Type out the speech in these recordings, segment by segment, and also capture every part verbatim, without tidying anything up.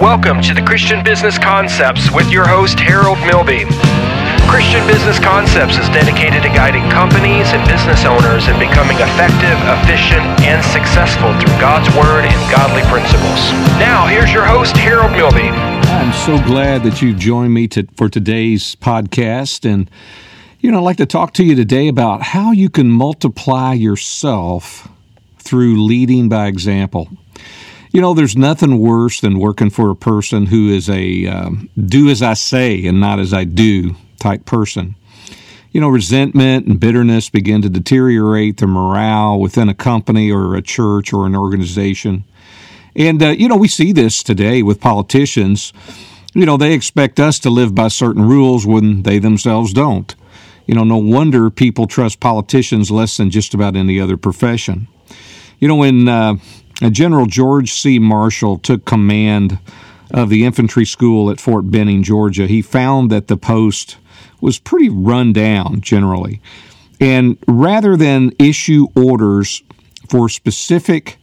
Welcome to the Christian Business Concepts with your host, Harold Milby. Christian Business Concepts is dedicated to guiding companies and business owners in becoming effective, efficient, and successful through God's Word and godly principles. Now, here's your host, Harold Milby. I'm so glad that you've joined me to, for today's podcast. And, you know, I'd like to talk to you today about how you can multiply yourself through leading by example. You know, there's nothing worse than working for a person who is a um, do as I say and not as I do type person. You know, resentment and bitterness begin to deteriorate the morale within a company or a church or an organization. And, uh, you know, we see this today with politicians. You know, they expect us to live by certain rules when they themselves don't. You know, no wonder people trust politicians less than just about any other profession. You know, when uh, General George C. Marshall took command of the infantry school at Fort Benning, Georgia, he found that the post was pretty run down generally. And rather than issue orders for specific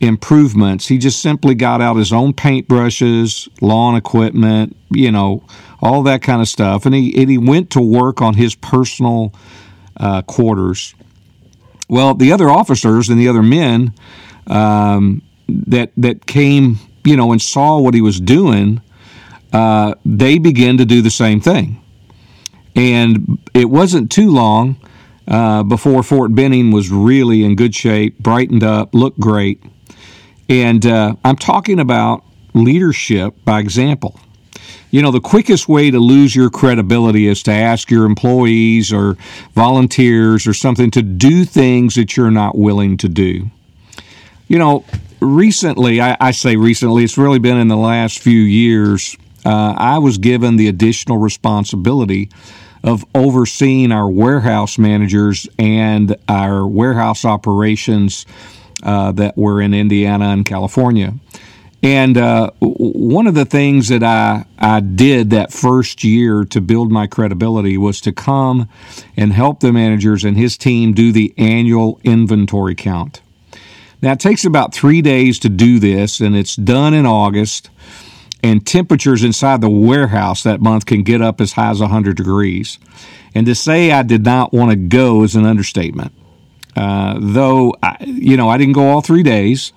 improvements, he just simply got out his own paintbrushes, lawn equipment, you know, all that kind of stuff. And he, and he went to work on his personal uh, quarters. Well, the other officers and the other men um, that that came, you know, and saw what he was doing, uh, they began to do the same thing. And it wasn't too long uh, before Fort Benning was really in good shape, brightened up, looked great. And uh, I'm talking about leadership by example. You know, the quickest way to lose your credibility is to ask your employees or volunteers or something to do things that you're not willing to do. You know, recently, I, I say recently, it's really been in the last few years, uh, I was given the additional responsibility of overseeing our warehouse managers and our warehouse operations uh, that were in Indiana and California. And uh, one of the things that I, I did that first year to build my credibility was to come and help the managers and his team do the annual inventory count. Now, it takes about three days to do this, and it's done in August, and temperatures inside the warehouse that month can get up as high as one hundred degrees. And to say I did not want to go is an understatement. Uh, though, I, you know, I didn't go all three days,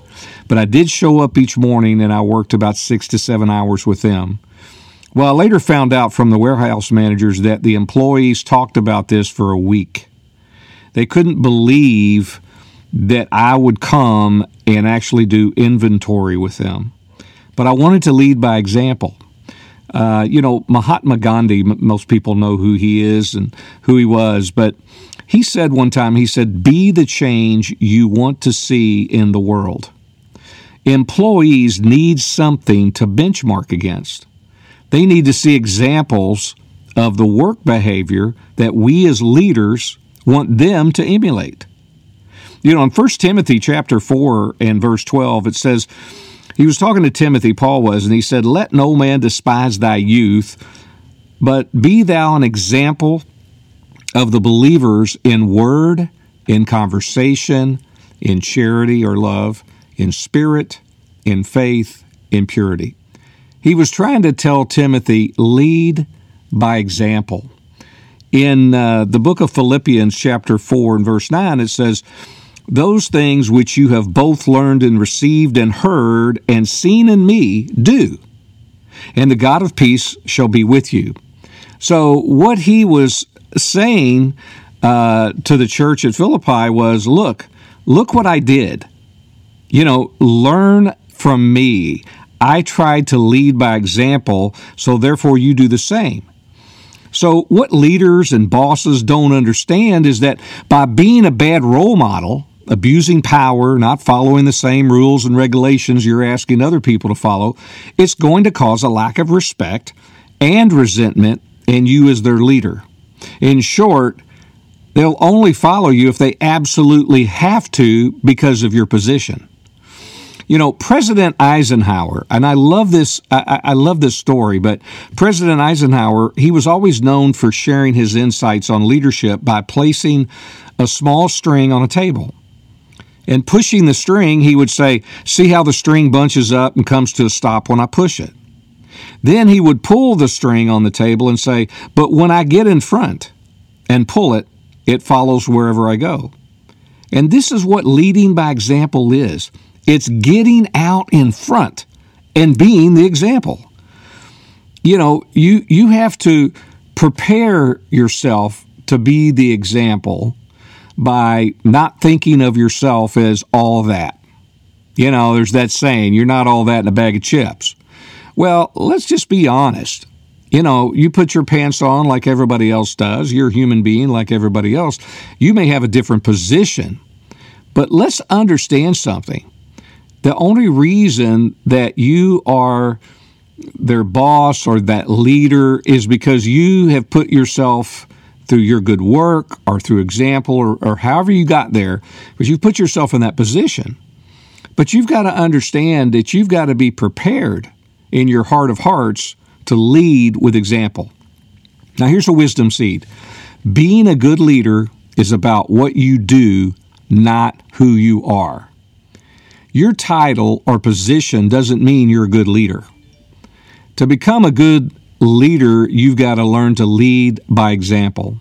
but I did show up each morning and I worked about six to seven hours with them. Well, I later found out from the warehouse managers that the employees talked about this for a week. They couldn't believe that I would come and actually do inventory with them. But I wanted to lead by example. Uh, you know, Mahatma Gandhi, m- most people know who he is and who he was, but he said one time, he said, "Be the change you want to see in the world." Employees need something to benchmark against. They need to see examples of the work behavior that we as leaders want them to emulate. You know, in First Timothy chapter four and verse twelve, it says, he was talking to Timothy, Paul was, and he said, "Let no man despise thy youth, but be thou an example of the believers in word, in conversation, in charity or love, in spirit, in faith, in purity." He was trying to tell Timothy, lead by example. In uh, the book of Philippians chapter four and verse nine, it says, "Those things which you have both learned and received and heard and seen in me, do, and the God of peace shall be with you." So what he was saying uh, to the church at Philippi was, look, look what I did. You know, learn from me. I tried to lead by example, so therefore you do the same. So what leaders and bosses don't understand is that by being a bad role model, abusing power, not following the same rules and regulations you're asking other people to follow, it's going to cause a lack of respect and resentment in you as their leader. In short, they'll only follow you if they absolutely have to because of your position. You know, President Eisenhower, and I love this, I, I love this story, but President Eisenhower, he was always known for sharing his insights on leadership by placing a small string on a table. And pushing the string, he would say, "See how the string bunches up and comes to a stop when I push it." Then he would pull the string on the table and say, but when I get in front and pull it, it follows wherever I go. And this is what leading by example is. It's getting out in front and being the example. You know, you, you have to prepare yourself to be the example by not thinking of yourself as all that. You know, there's that saying, you're not all that in a bag of chips. Well, let's just be honest. You know, you put your pants on like everybody else does. You're a human being like everybody else. You may have a different position, but let's understand something. The only reason that you are their boss or that leader is because you have put yourself through your good work or through example or, or however you got there, because you've put yourself in that position. But you've got to understand that you've got to be prepared in your heart of hearts to lead with example. Now, here's a wisdom seed. Being a good leader is about what you do, not who you are. Your title or position doesn't mean you're a good leader. To become a good leader, you've got to learn to lead by example.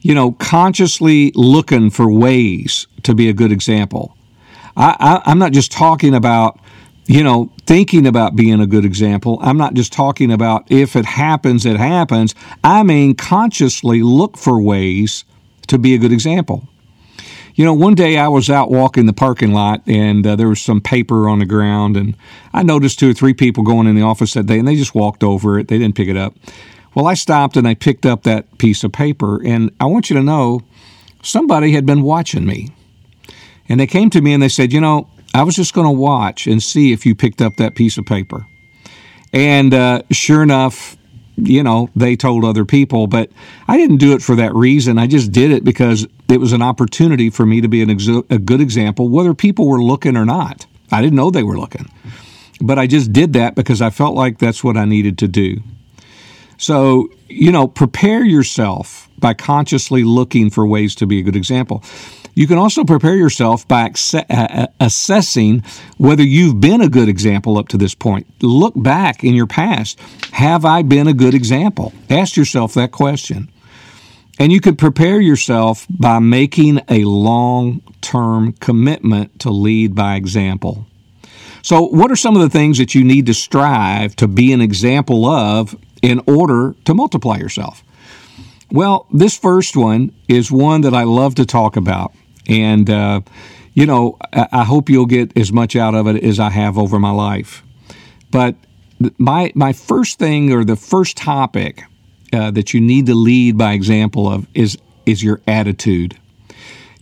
You know, consciously looking for ways to be a good example. I, I, I'm not just talking about, you know, thinking about being a good example. I'm not just talking about if it happens, it happens. I mean, consciously look for ways to be a good example. You know, one day I was out walking the parking lot, and uh, there was some paper on the ground, and I noticed two or three people going in the office that day, and they just walked over it. They didn't pick it up. Well, I stopped, and I picked up that piece of paper, and I want you to know somebody had been watching me. And they came to me, and they said, you know, I was just going to watch and see if you picked up that piece of paper. And uh, sure enough, you know, they told other people, but I didn't do it for that reason. I just did it because it was an opportunity for me to be an ex- a good example, whether people were looking or not. I didn't know they were looking, but I just did that because I felt like that's what I needed to do. So, you know, prepare yourself by consciously looking for ways to be a good example. You can also prepare yourself by ac- assessing whether you've been a good example up to this point. Look back in your past. Have I been a good example? Ask yourself that question. And you can prepare yourself by making a long-term commitment to lead by example. So what are some of the things that you need to strive to be an example of in order to multiply yourself? Well, this first one is one that I love to talk about. And, uh, you know, I hope you'll get as much out of it as I have over my life. But my my first thing, or the first topic uh, that you need to lead by example of is, is your attitude.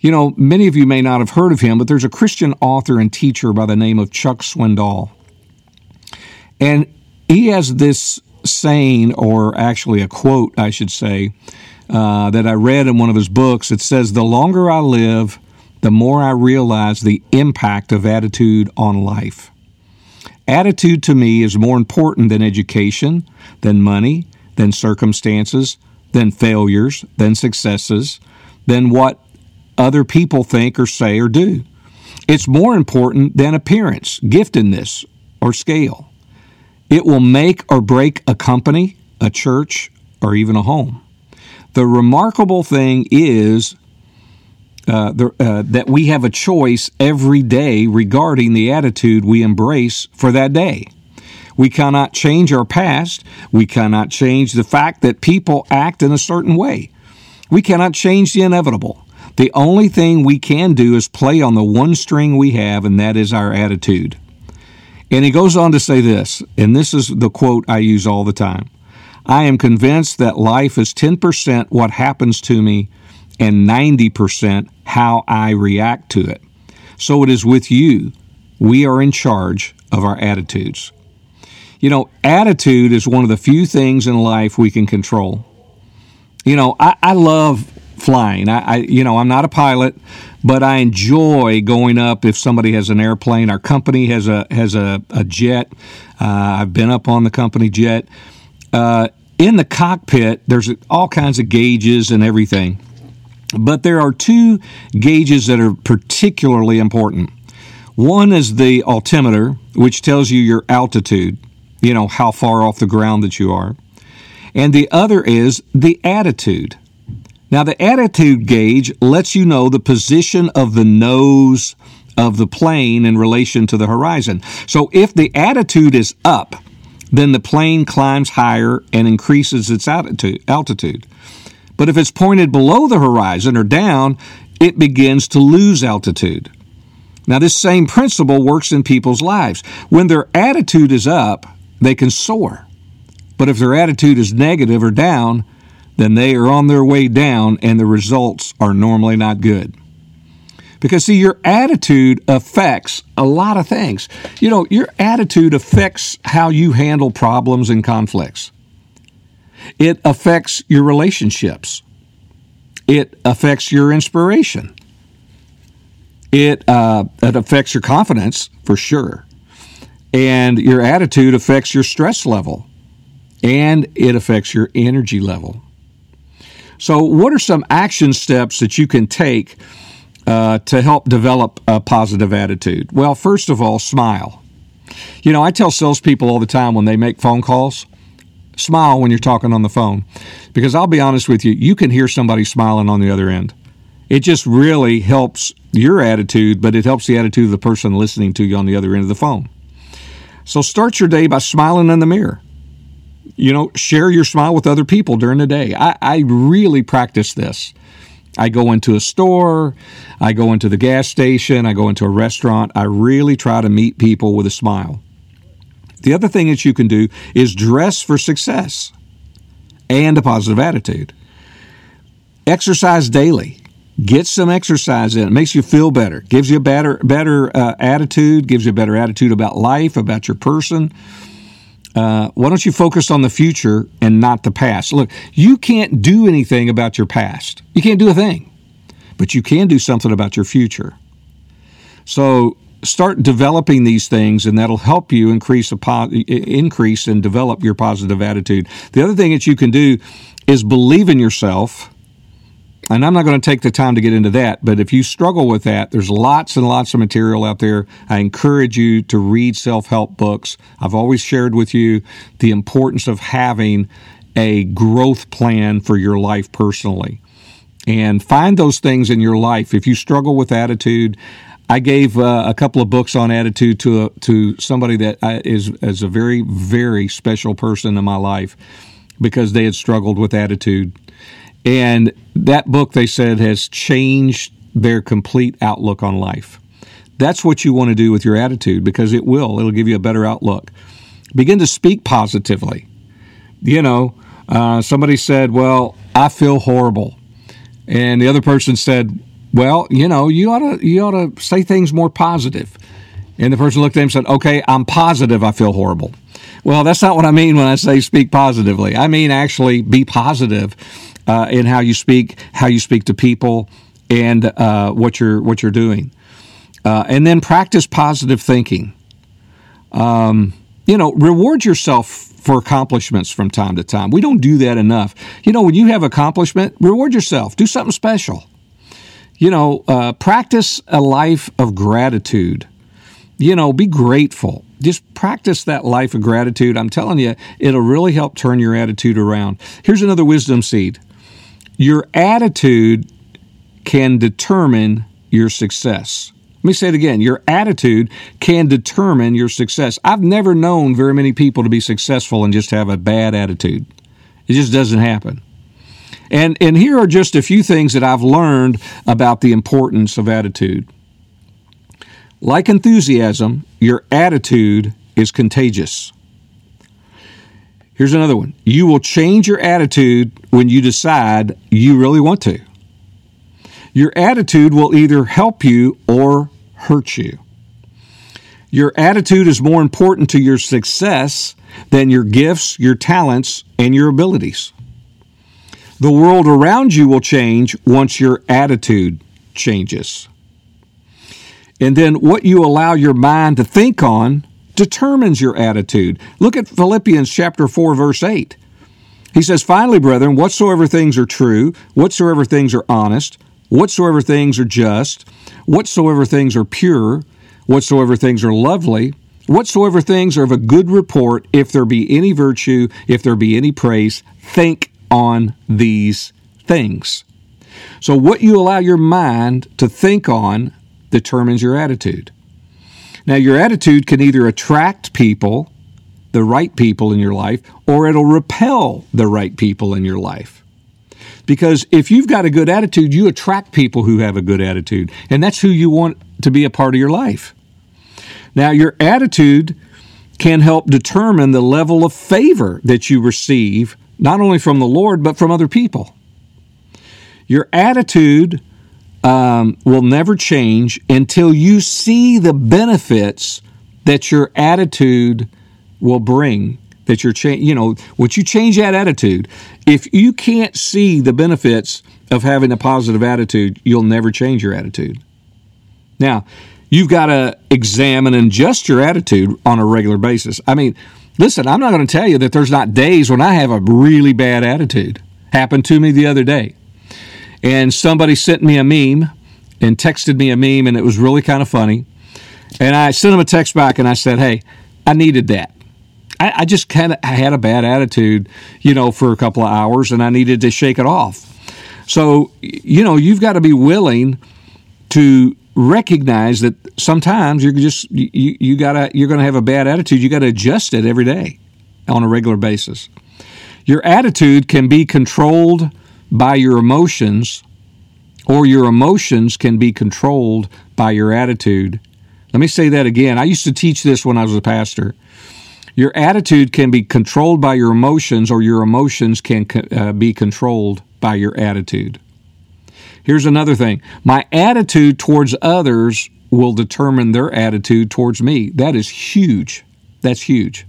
You know, many of you may not have heard of him, but there's a Christian author and teacher by the name of Chuck Swindoll. And he has this saying, or actually a quote, I should say, Uh, that I read in one of his books. It says, the longer I live, the more I realize the impact of attitude on life. Attitude to me is more important than education, than money, than circumstances, than failures, than successes, than what other people think or say or do. It's more important than appearance, giftedness, or scale. It will make or break a company, a church, or even a home. The remarkable thing is uh, the, uh, that we have a choice every day regarding the attitude we embrace for that day. We cannot change our past. We cannot change the fact that people act in a certain way. We cannot change the inevitable. The only thing we can do is play on the one string we have, and that is our attitude. And he goes on to say this, and this is the quote I use all the time. I am convinced that life is ten percent what happens to me and ninety percent how I react to it. So it is with you. We are in charge of our attitudes. You know, attitude is one of the few things in life we can control. You know, I, I love flying. I, I, you know, I'm not a pilot, but I enjoy going up if somebody has an airplane. Our company has a has a, a jet. Uh, I've been up on the company jet. Uh, in the cockpit, there's all kinds of gauges and everything, but there are two gauges that are particularly important. One is the altimeter, which tells you your altitude. you know, how far off the ground that you are. And the other is the attitude. Now, the attitude gauge lets you know the position of the nose of the plane in relation to the horizon. So if the attitude is up, then the plane climbs higher and increases its altitude. But if it's pointed below the horizon or down, it begins to lose altitude. Now, this same principle works in people's lives. When their attitude is up, they can soar. But if their attitude is negative or down, then they are on their way down, and the results are normally not good. Because, see, your attitude affects a lot of things. You know, your attitude affects how you handle problems and conflicts. It affects your relationships. It affects your inspiration. It uh, it affects your confidence, for sure. And your attitude affects your stress level. And it affects your energy level. So what are some action steps that you can take Uh, to help develop a positive attitude? Well, first of all, smile. You know, I tell salespeople all the time when they make phone calls, smile when you're talking on the phone. Because I'll be honest with you, you can hear somebody smiling on the other end. It just really helps your attitude, but it helps the attitude of the person listening to you on the other end of the phone. So start your day by smiling in the mirror. You know, share your smile with other people during the day. I, I really practice this. I go into a store, I go into the gas station, I go into a restaurant. I really try to meet people with a smile. The other thing that you can do is dress for success and a positive attitude. Exercise daily. Get some exercise in. It makes you feel better. Gives you a better, better uh, attitude, gives you a better attitude about life, about your person. Uh, why don't you focus on the future and not the past? Look, you can't do anything about your past. You can't do a thing, but you can do something about your future. So start developing these things, and that'll help you increase, a po- increase and develop your positive attitude. The other thing that you can do is believe in yourself, and I'm not going to take the time to get into that, but if you struggle with that, there's lots and lots of material out there. I encourage you to read self-help books. I've always shared with you the importance of having a growth plan for your life personally. And find those things in your life. If you struggle with attitude, I gave uh, a couple of books on attitude to, to somebody that I, is, is a very, very special person in my life because they had struggled with attitude. And that book, they said, has changed their complete outlook on life. That's what you want to do with your attitude, because it will. It'll give you a better outlook. Begin to speak positively. You know, uh, somebody said, well, I feel horrible. And the other person said, well, you know, you ought to, you ought to say things more positive. And the person looked at him and said, okay, I'm positive I feel horrible. Well, that's not what I mean when I say speak positively. I mean actually be positive Uh, in how you speak, how you speak to people, and uh, what you're what you're doing, uh, and then practice positive thinking. Um, you know, reward yourself for accomplishments from time to time. We don't do that enough. You know, when you have accomplishment, reward yourself. Do something special. You know, uh, practice a life of gratitude. You know, be grateful. Just practice that life of gratitude. I'm telling you, it'll really help turn your attitude around. Here's another wisdom seed. Your attitude can determine your success. Let me say it again. Your attitude can determine your success. I've never known very many people to be successful and just have a bad attitude. It just doesn't happen. And and here are just a few things that I've learned about the importance of attitude. Like enthusiasm, your attitude is contagious. Here's another one. You will change your attitude when you decide you really want to. Your attitude will either help you or hurt you. Your attitude is more important to your success than your gifts, your talents, and your abilities. The world around you will change once your attitude changes. And then what you allow your mind to think on determines your attitude. Look at Philippians chapter four, verse eight. He says, finally, brethren, whatsoever things are true, whatsoever things are honest, whatsoever things are just, whatsoever things are pure, whatsoever things are lovely, Whatsoever things are of a good report, if there be any virtue, if there be any praise, think on these things. So what you allow your mind to think on determines your attitude. Now, your attitude can either attract people, the right people in your life, or it'll repel the right people in your life. Because if you've got a good attitude, you attract people who have a good attitude, and that's who you want to be a part of your life. Now, your attitude can help determine the level of favor that you receive, not only from the Lord, but from other people. Your attitude um, will never change until you see the benefits that your attitude will bring. That you're cha- you know, once you change that attitude, if you can't see the benefits of having a positive attitude, you'll never change your attitude. Now, you've got to examine and adjust your attitude on a regular basis. I mean, listen, I'm not going to tell you that there's not days when I have a really bad attitude. Happened to me the other day. And somebody sent me a meme and texted me a meme, and it was really kind of funny. And I sent him a text back, and I said, hey, I needed that. I, I just kind of had a bad attitude, you know, for a couple of hours, and I needed to shake it off. So, you know, you've got to be willing to recognize that sometimes you're just you you gotta you're gonna have a bad attitude. You gotta adjust it every day on a regular basis. Your attitude can be controlled by your emotions, or your emotions can be controlled by your attitude. Let me say that again. I used to teach this when I was a pastor. Your attitude can be controlled by your emotions, or your emotions can uh, be controlled by your attitude. Here's another thing. My attitude towards others will determine their attitude towards me. That is huge. That's huge.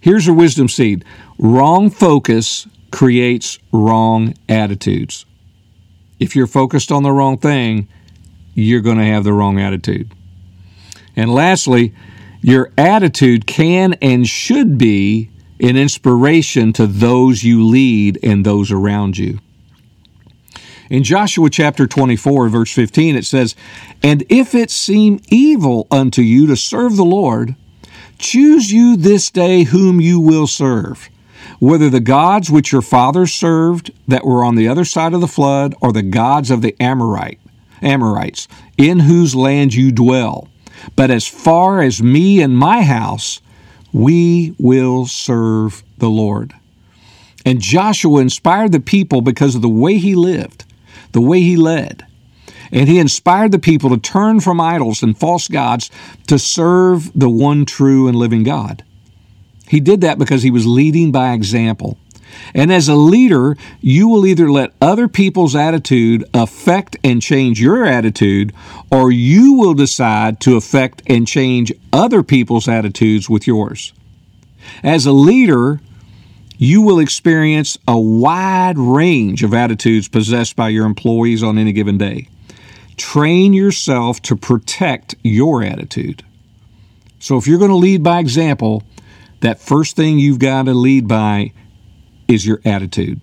Here's a wisdom seed. Wrong focus creates wrong attitudes. If you're focused on the wrong thing, you're going to have the wrong attitude. And lastly, your attitude can and should be an inspiration to those you lead and those around you. In Joshua chapter twenty-four, verse fifteen, it says, "And if it seem evil unto you to serve the Lord, choose you this day whom you will serve, whether the gods which your fathers served that were on the other side of the flood, or the gods of the Amorite, Amorites, in whose land you dwell. But as far as me and my house, we will serve the Lord." And Joshua inspired the people because of the way he lived, the way he led. And he inspired the people to turn from idols and false gods to serve the one true and living God. He did that because he was leading by example. And as a leader, you will either let other people's attitude affect and change your attitude, or you will decide to affect and change other people's attitudes with yours. As a leader, you will experience a wide range of attitudes possessed by your employees on any given day. Train yourself to protect your attitude. So if you're going to lead by example, that first thing you've got to lead by is your attitude.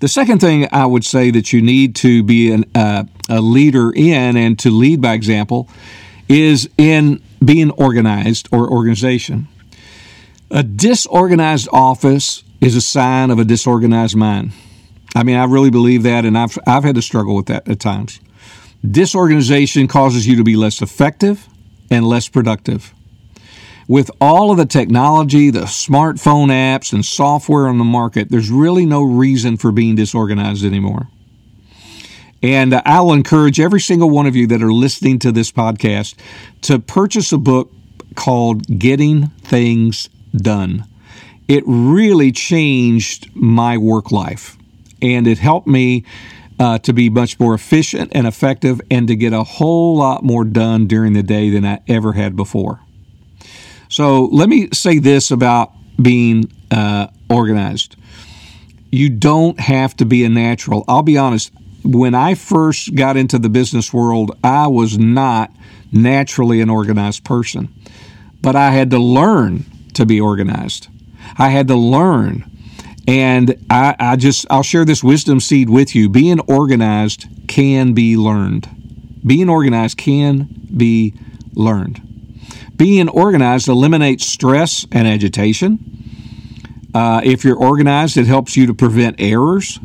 The second thing I would say that you need to be an, uh, a leader in and to lead by example is in being organized or organization. A disorganized office is a sign of a disorganized mind. I mean, I really believe that, and I've I've had to struggle with that at times. Disorganization causes you to be less effective and less productive. With all of the technology, the smartphone apps, and software on the market, there's really no reason for being disorganized anymore. And I'll encourage every single one of you that are listening to this podcast to purchase a book called Getting Things Done. It really changed my work life, and it helped me uh, to be much more efficient and effective, and to get a whole lot more done during the day than I ever had before. So let me say this about being uh, organized. You don't have to be a natural. I'll be honest, when I first got into the business world, I was not naturally an organized person, but I had to learn to be organized. I had to learn. And I, I just, I'll share this wisdom seed with you. Being organized can be learned. Being organized can be learned. being organized eliminates stress and agitation. Uh, if you're organized, it helps you to prevent errors.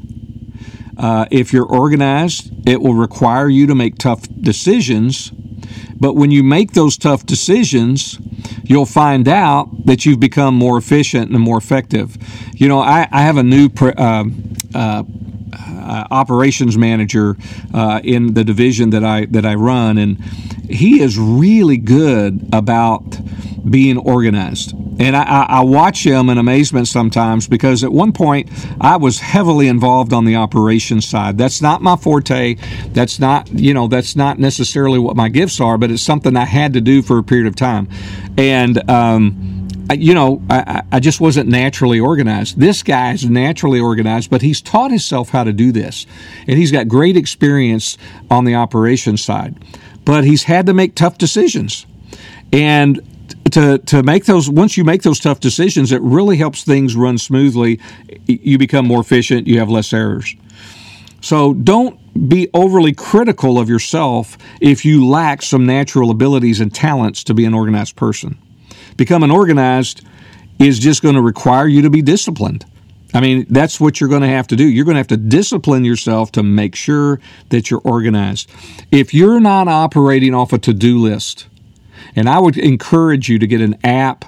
Uh, if you're organized, it will require you to make tough decisions. But when you make those tough decisions, you'll find out that you've become more efficient and more effective. You know, I, I have a new pre, uh, uh, operations manager uh, in the division that I that I run, and he is really good about being organized. And I, I watch him in amazement sometimes, because at one point I was heavily involved on the operations side. That's not my forte. That's not, you know, that's not necessarily what my gifts are, but it's something I had to do for a period of time. And, um, I, you know, I, I just wasn't naturally organized. This guy is naturally organized, but he's taught himself how to do this. And he's got great experience on the operations side, but he's had to make tough decisions. And To to make those, once you make those tough decisions, it really helps things run smoothly. You become more efficient. You have less errors. So don't be overly critical of yourself if you lack some natural abilities and talents to be an organized person. Becoming organized is just going to require you to be disciplined. I mean, that's what you're going to have to do. You're going to have to discipline yourself to make sure that you're organized. If you're not operating off a to-do list, and I would encourage you to get an app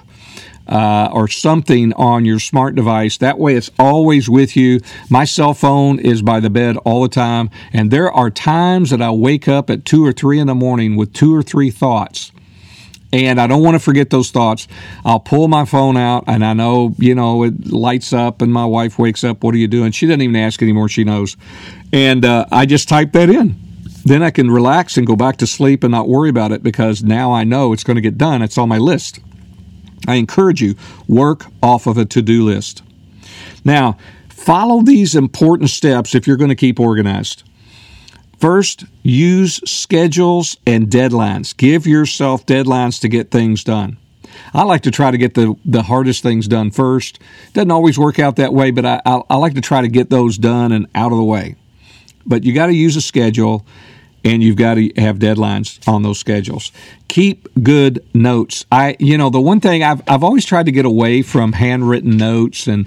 uh, or something on your smart device. That way it's always with you. My cell phone is by the bed all the time. And there are times that I wake up at two or three in the morning with two or three thoughts. And I don't want to forget those thoughts. I'll pull my phone out, and I know, you know, it lights up, and my wife wakes up. What are you doing? She doesn't even ask anymore. She knows. And uh, I just type that in. Then I can relax and go back to sleep and not worry about it, because now I know it's going to get done. It's on my list. I encourage you, work off of a to-do list. Now, follow these important steps if you're going to keep organized. First, use schedules and deadlines. Give yourself deadlines to get things done. I like to try to get the, the hardest things done first. Doesn't always work out that way, but I, I, I like to try to get those done and out of the way. But you got to use a schedule, and you've got to have deadlines on those schedules. Keep good notes. I, you know, the one thing I've I've always tried to get away from handwritten notes and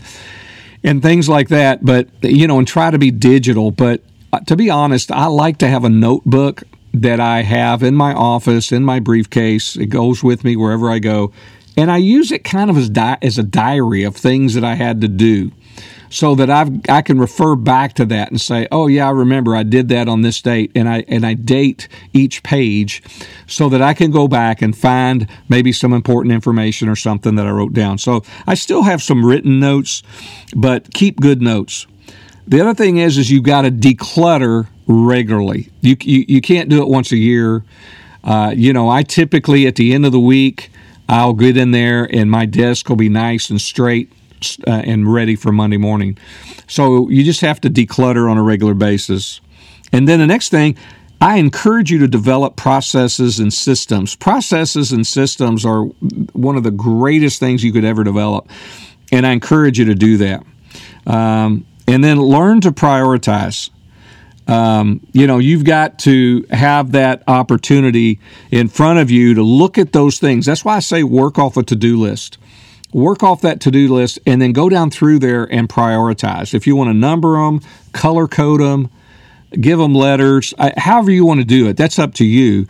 and things like that. But you know, and try to be digital. But to be honest, I like to have a notebook that I have in my office, in my briefcase. It goes with me wherever I go, and I use it kind of as di- as a diary of things that I had to do, so that I've, I can refer back to that and say, oh, yeah, I remember I did that on this date, and I and I date each page so that I can go back and find maybe some important information or something that I wrote down. So I still have some written notes, but keep good notes. The other thing is, is you've got to declutter regularly. You, you, you can't do it once a year. Uh, you know, I typically, at the end of the week, I'll get in there, and my desk will be nice and straight Uh, and ready for Monday morning. So you just have to declutter on a regular basis. And then the next thing, I encourage you to develop processes and systems. Processes and systems are one of the greatest things you could ever develop, and I encourage you to do that. Um, and then learn to prioritize. Um, you know, you've got to have that opportunity in front of you to look at those things. That's why I say work off a to-do list. Work off that to-do list, and then go down through there and prioritize. If you want to number them, color code them, give them letters, however you want to do it, that's up to you.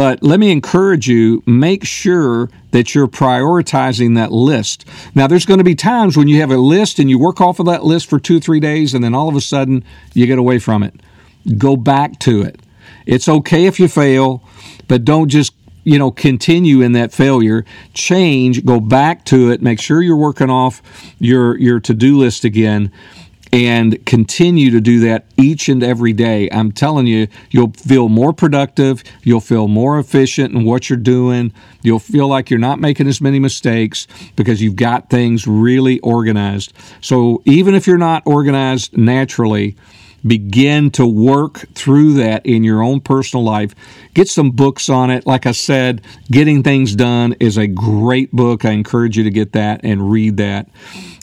But let me encourage you, make sure that you're prioritizing that list. Now, there's going to be times when you have a list and you work off of that list for two or three days, and then all of a sudden you get away from it. Go back to it. It's okay if you fail, but don't just you know, continue in that failure. Change, go back to it, make sure you're working off your, your to-do list again, and continue to do that each and every day. I'm telling you, you'll feel more productive, you'll feel more efficient in what you're doing, you'll feel like you're not making as many mistakes because you've got things really organized. So even if you're not organized naturally, begin to work through that in your own personal life. Get some books on it. Like I said, Getting Things Done is a great book. I encourage you to get that and read that.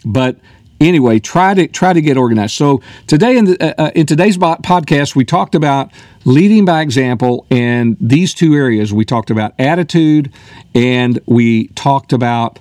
But anyway, try to try to get organized. So today in the, uh, in today's podcast, we talked about leading by example, and these two areas we talked about attitude, and we talked about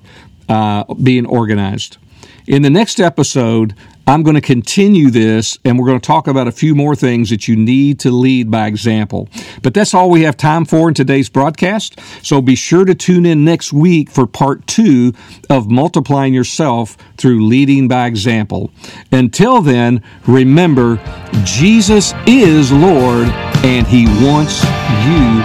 uh, being organized. In the next episode, I'm going to continue this, and we're going to talk about a few more things that you need to lead by example. But that's all we have time for in today's broadcast, so be sure to tune in next week for part two of Multiplying Yourself Through Leading by Example. Until then, remember, Jesus is Lord, and He wants you